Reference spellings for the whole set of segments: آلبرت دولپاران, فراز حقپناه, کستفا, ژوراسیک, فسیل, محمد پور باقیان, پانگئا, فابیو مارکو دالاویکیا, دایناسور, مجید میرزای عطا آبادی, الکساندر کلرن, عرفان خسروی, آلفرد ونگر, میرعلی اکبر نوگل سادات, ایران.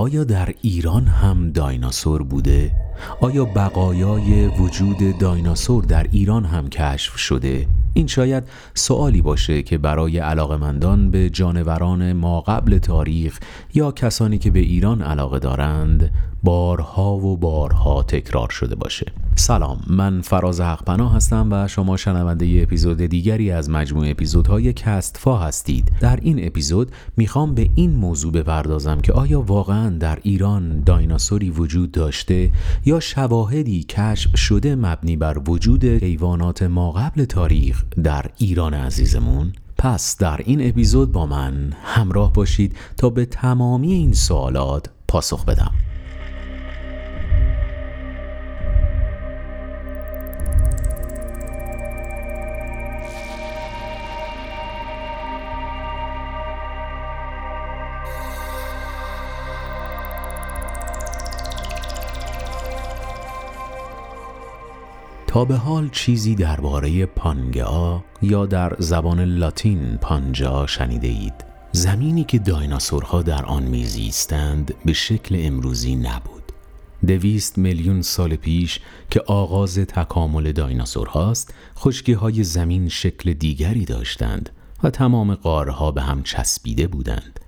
آیا در ایران هم دایناسور بوده؟ آیا بقایای وجود دایناسور در ایران هم کشف شده؟ این شاید سوالی باشه که برای علاقه‌مندان به جانوران ما قبل تاریخ یا کسانی که به ایران علاقه دارند بارها و بارها تکرار شده باشه. سلام، من فراز حقپناه هستم و شما شنونده اپیزود دیگری از مجموعه اپیزودهای کستفا هستید. در این اپیزود میخوام به این موضوع بپردازم که آیا واقعاً در ایران دایناسوری وجود داشته یا شواهدی کشف شده مبنی بر وجود حیوانات ما قبل تاریخ در ایران عزیزمون؟ پس در این اپیزود با من همراه باشید تا به تمامی این سوالات پاسخ بدم. تا به حال چیزی درباره پانگئا یا در زبان لاتین پانجا شنیده اید؟ زمینی که دایناسورها در آن میزیستند به شکل امروزی نبود. 200 میلیون سال پیش که آغاز تکامل دایناسورهاست، خشکی‌های زمین شکل دیگری داشتند و تمام قاره‌ها به هم چسبیده بودند.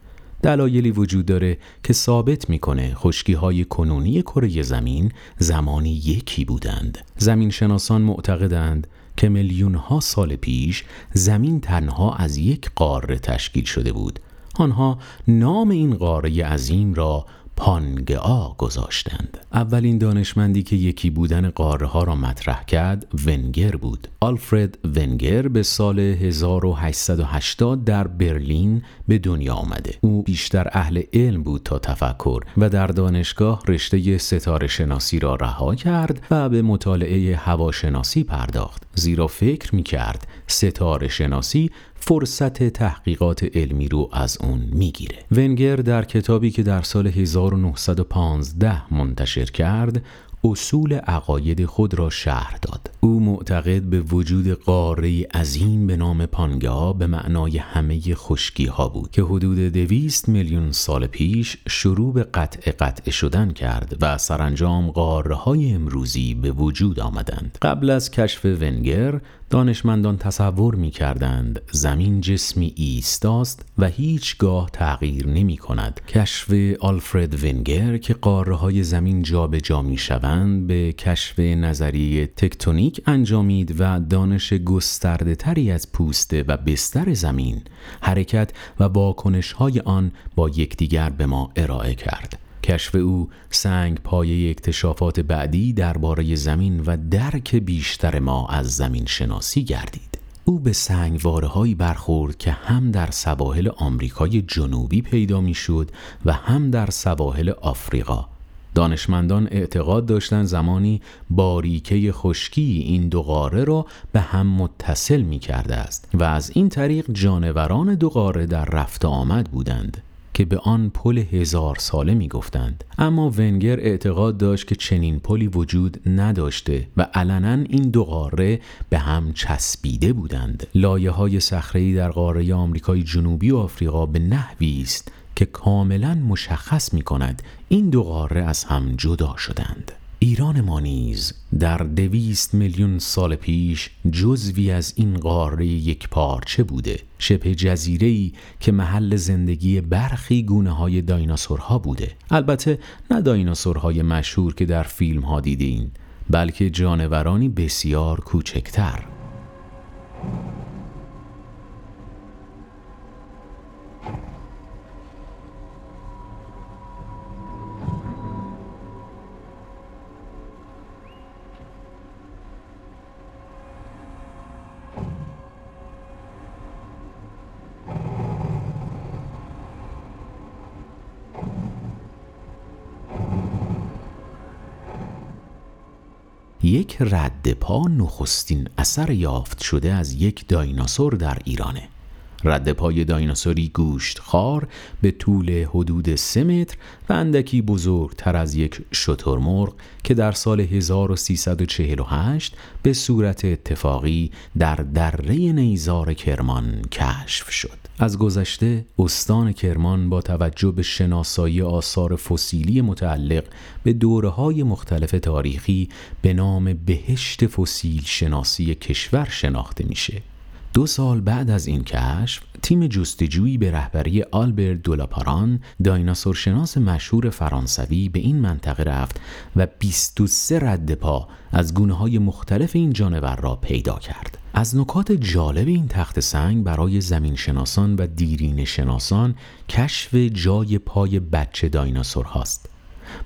دلایلی وجود داره که ثابت میکنه خشکی‌های کنونی کره زمین زمانی یکی بودند. زمینشناسان معتقدند که میلیون‌ها سال پیش زمین تنها از یک قاره تشکیل شده بود. آنها نام این قاره عظیم را پانگئا گذاشتند. اولین دانشمندی که یکی بودن قاره‌ها را مطرح کرد ونگر بود. آلفرد ونگر به سال 1880 در برلین به دنیا آمده. او بیشتر اهل علم بود تا تفکر و در دانشگاه رشته ستاره شناسی را رها کرد و به مطالعه هواشناسی پرداخت، زیرا فکر می‌کرد ستاره شناسی فرصت تحقیقات علمی رو از اون میگیره. ونگر در کتابی که در سال 1915 منتشر کرد، اصول عقاید خود را شرح داد. او معتقد به وجود قاره عظیم به نام پانگئا به معنای همه خشکی‌ها بود که حدود 200 میلیون سال پیش شروع به قطعه شدن کرد و سرانجام قاره‌های امروزی به وجود آمدند. قبل از کشف ونگر، دانشمندان تصور می‌کردند زمین جسمی ایستاست و هیچگاه تغییر نمی‌کند. کشف آلفرد ونگر که قاره‌های زمین جابجا می‌شوند به کشف نظریه تکتونیک انجامید و دانش گسترده‌تری از پوسته و بستر زمین، حرکت و واکنش‌های آن با یکدیگر به ما ارائه کرد. کشف او سنگ پایه اکتشافات بعدی درباره زمین و درک بیشتر ما از زمین شناسی گردید. او به سنگواره‌هایی برخورد که هم در سواحل آمریکای جنوبی پیدا می‌شد و هم در سواحل آفریقا. دانشمندان اعتقاد داشتند زمانی باریکه خشکی این دو قاره را به هم متصل می‌کرده است و از این طریق جانوران دو قاره در رفت آمد بودند که به آن پل 1000 ساله می گفتند. اما ونگر اعتقاد داشت که چنین پلی وجود نداشته و علنا این دو قاره به هم چسبیده بودند. لایه‌های صخره‌ای در قاره آمریکای جنوبی و آفریقا به نحوی است که کاملا مشخص می کند این دو قاره از هم جدا شدند. ایران ما نیز در 200 میلیون سال پیش جزوی از این قاره یک پارچه بوده، شبه جزیره‌ای که محل زندگی برخی گونه‌های دایناسورها بوده. البته نه دایناسورهای مشهور که در فیلم‌ها دیدین، بلکه جانورانی بسیار کوچکتر. یک رد پا نخستین اثر یافت شده از یک دایناسور در ایرانه. ردپای دایناسوری گوشت خار به طول حدود 3 متر و اندکی بزرگتر از یک شترمرغ که در سال 1348 به صورت اتفاقی در دره نیزار کرمان کشف شد. از گذشته استان کرمان با توجه به شناسایی آثار فسیلی متعلق به دوره‌های مختلف تاریخی به نام بهشت فسیل شناسی کشور شناخته میشه. 2 سال بعد از این کشف، تیم جستجویی به رهبری آلبرت دولپاران، دایناسورشناس مشهور فرانسوی، به این منطقه رفت و 23 ردپا از گونه‌های مختلف این جانور را پیدا کرد. از نکات جالب این تخت سنگ برای زمینشناسان و دیرینه‌شناسان کشف جای پای بچه دایناسور هاست.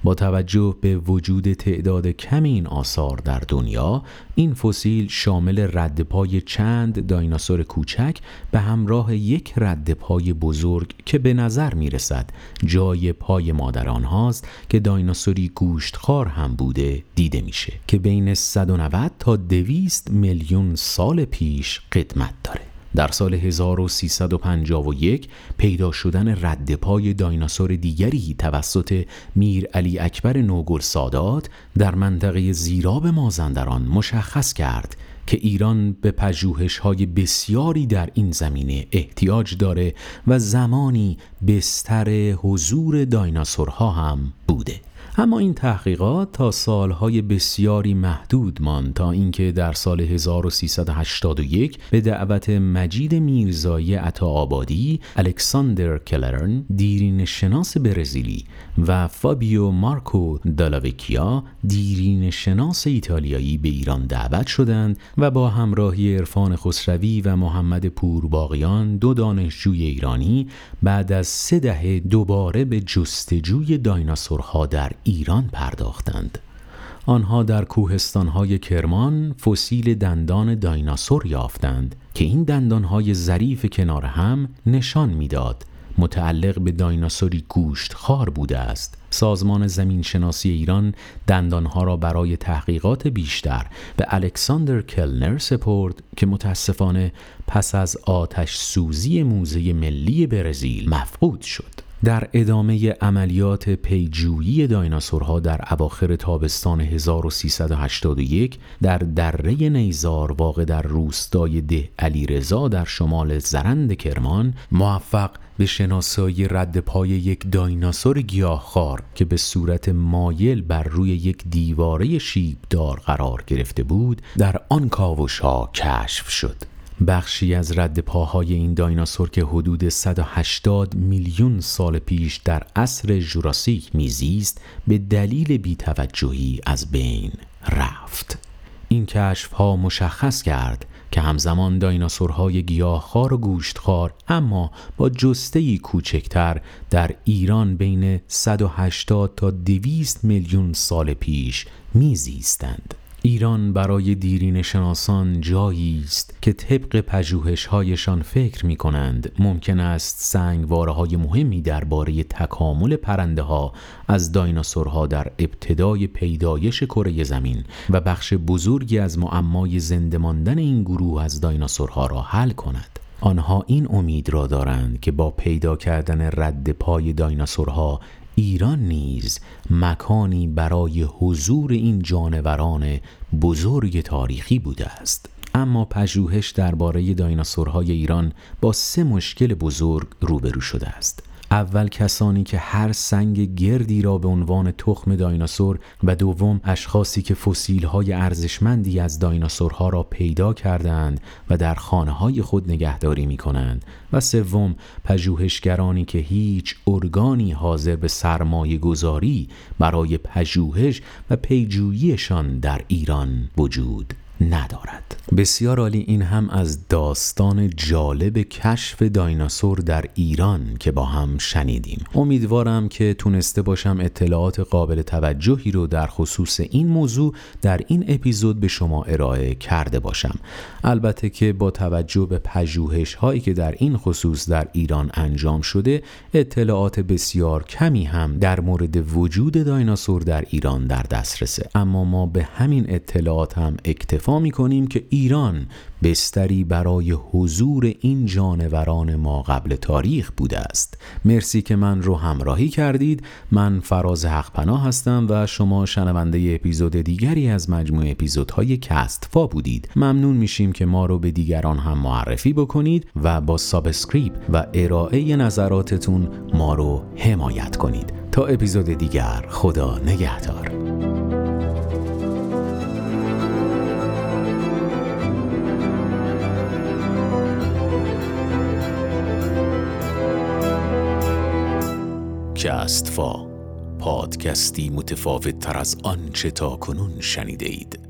با توجه به وجود تعداد کم این آثار در دنیا، این فسیل شامل ردپای چند دایناسور کوچک به همراه یک ردپای بزرگ که به نظر میرسد جای پای مادر آنهاست که دایناسوری گوشتخوار هم بوده دیده میشه که بین 190 تا 200 میلیون سال پیش قدمت داره. در سال 1351 پیدا شدن ردپای دایناسور دیگری توسط میرعلی اکبر نوگل سادات در منطقه زیراب مازندران مشخص کرد که ایران به پژوهش‌های بسیاری در این زمینه احتیاج داره و زمانی بستر حضور دایناسورها هم بوده. اما این تحقیقات تا سالهای بسیاری محدود ماند تا اینکه در سال 1381 به دعوت مجید میرزای عطا آبادی، الکساندر کلرن، دیرینه‌شناس برزیلی و فابیو مارکو دالاویکیا، دیرینه‌شناس ایتالیایی، به ایران دعوت شدند و با همراهی عرفان خسروی و محمد پور باقیان، 2 دانشجوی ایرانی، بعد از 3 دهه دوباره به جستجوی دایناسورها در ایران پرداختند. آنها در کوهستان‌های کرمان فسیل دندان دایناسور یافتند که این دندان‌های ظریف کنار هم نشان می‌داد متعلق به دایناسوری گوشتخوار بوده است. سازمان زمینشناسی ایران دندانها را برای تحقیقات بیشتر به الکساندر کلرن سپرد که متأسفانه پس از آتش سوزی موزه ملی برزیل مفقود شد. در ادامه عملیات پیجویی دایناسورها در اواخر تابستان 1381 در دره نیزار واقع در روستای ده علیرضا در شمال زرند کرمان موفق به شناسایی ردپای یک دایناسور گیاهخوار که به صورت مایل بر روی یک دیواره شیبدار قرار گرفته بود در آن کاوش‌ها کشف شد. بخشی از ردپاهای این دایناسور که حدود 180 میلیون سال پیش در عصر ژوراسیک میزیست به دلیل بی‌توجهی از بین رفت. این کشف‌ها مشخص کرد که همزمان دایناسورهای گیاهخوار و گوشتخوار اما با جسته‌ای کوچکتر در ایران بین 180 تا 200 میلیون سال پیش میزیستند. ایران برای دیرینه‌شناسان جایی است که طبق پژوهش‌هایشان فکر می‌کنند ممکن است سنگواره‌های مهمی درباره تکامل پرنده‌ها از دایناسورها در ابتدای پیدایش کره زمین و بخش بزرگی از معمای زنده ماندن این گروه از دایناسورها را حل کند. آنها این امید را دارند که با پیدا کردن ردپای دایناسورها ایران نیز مکانی برای حضور این جانوران بزرگ تاریخی بوده است. اما پژوهش درباره دایناسورهای ایران با 3 مشکل بزرگ روبرو شده است. اول، کسانی که هر سنگ گردی را به عنوان تخم دایناسور و دوم، اشخاصی که فسیل‌های ارزشمندی از دایناسورها را پیدا کردند و در خانه‌های خود نگهداری می‌کنند و سوم، پژوهشگرانی که هیچ ارگانی حاضر به سرمایه‌گذاری برای پژوهش و پیجوییشان در ایران وجود ندارد. بسیار عالی، این هم از داستان جالب کشف دایناسور در ایران که با هم شنیدیم. امیدوارم که تونسته باشم اطلاعات قابل توجهی رو در خصوص این موضوع در این اپیزود به شما ارائه کرده باشم. البته که با توجه به پژوهش‌هایی که در این خصوص در ایران انجام شده، اطلاعات بسیار کمی هم در مورد وجود دایناسور در ایران در دسترسه. اما ما به همین اطلاعات هم اکتفا استعفا می‌کنیم که ایران بستری برای حضور این جانوران ما قبل تاریخ بوده است. مرسی که من رو همراهی کردید. من فراز حقپناه هستم و شما شنونده اپیزود دیگری از مجموعه اپیزودهای کستفا بودید. ممنون میشیم که ما رو به دیگران هم معرفی بکنید و با سابسکرایب و ارائه نظراتتون ما رو حمایت کنید. تا اپیزود دیگر، خدا نگهدار. کستفا، پادکستی متفاوت تر از آنچه تا کنون شنیده اید.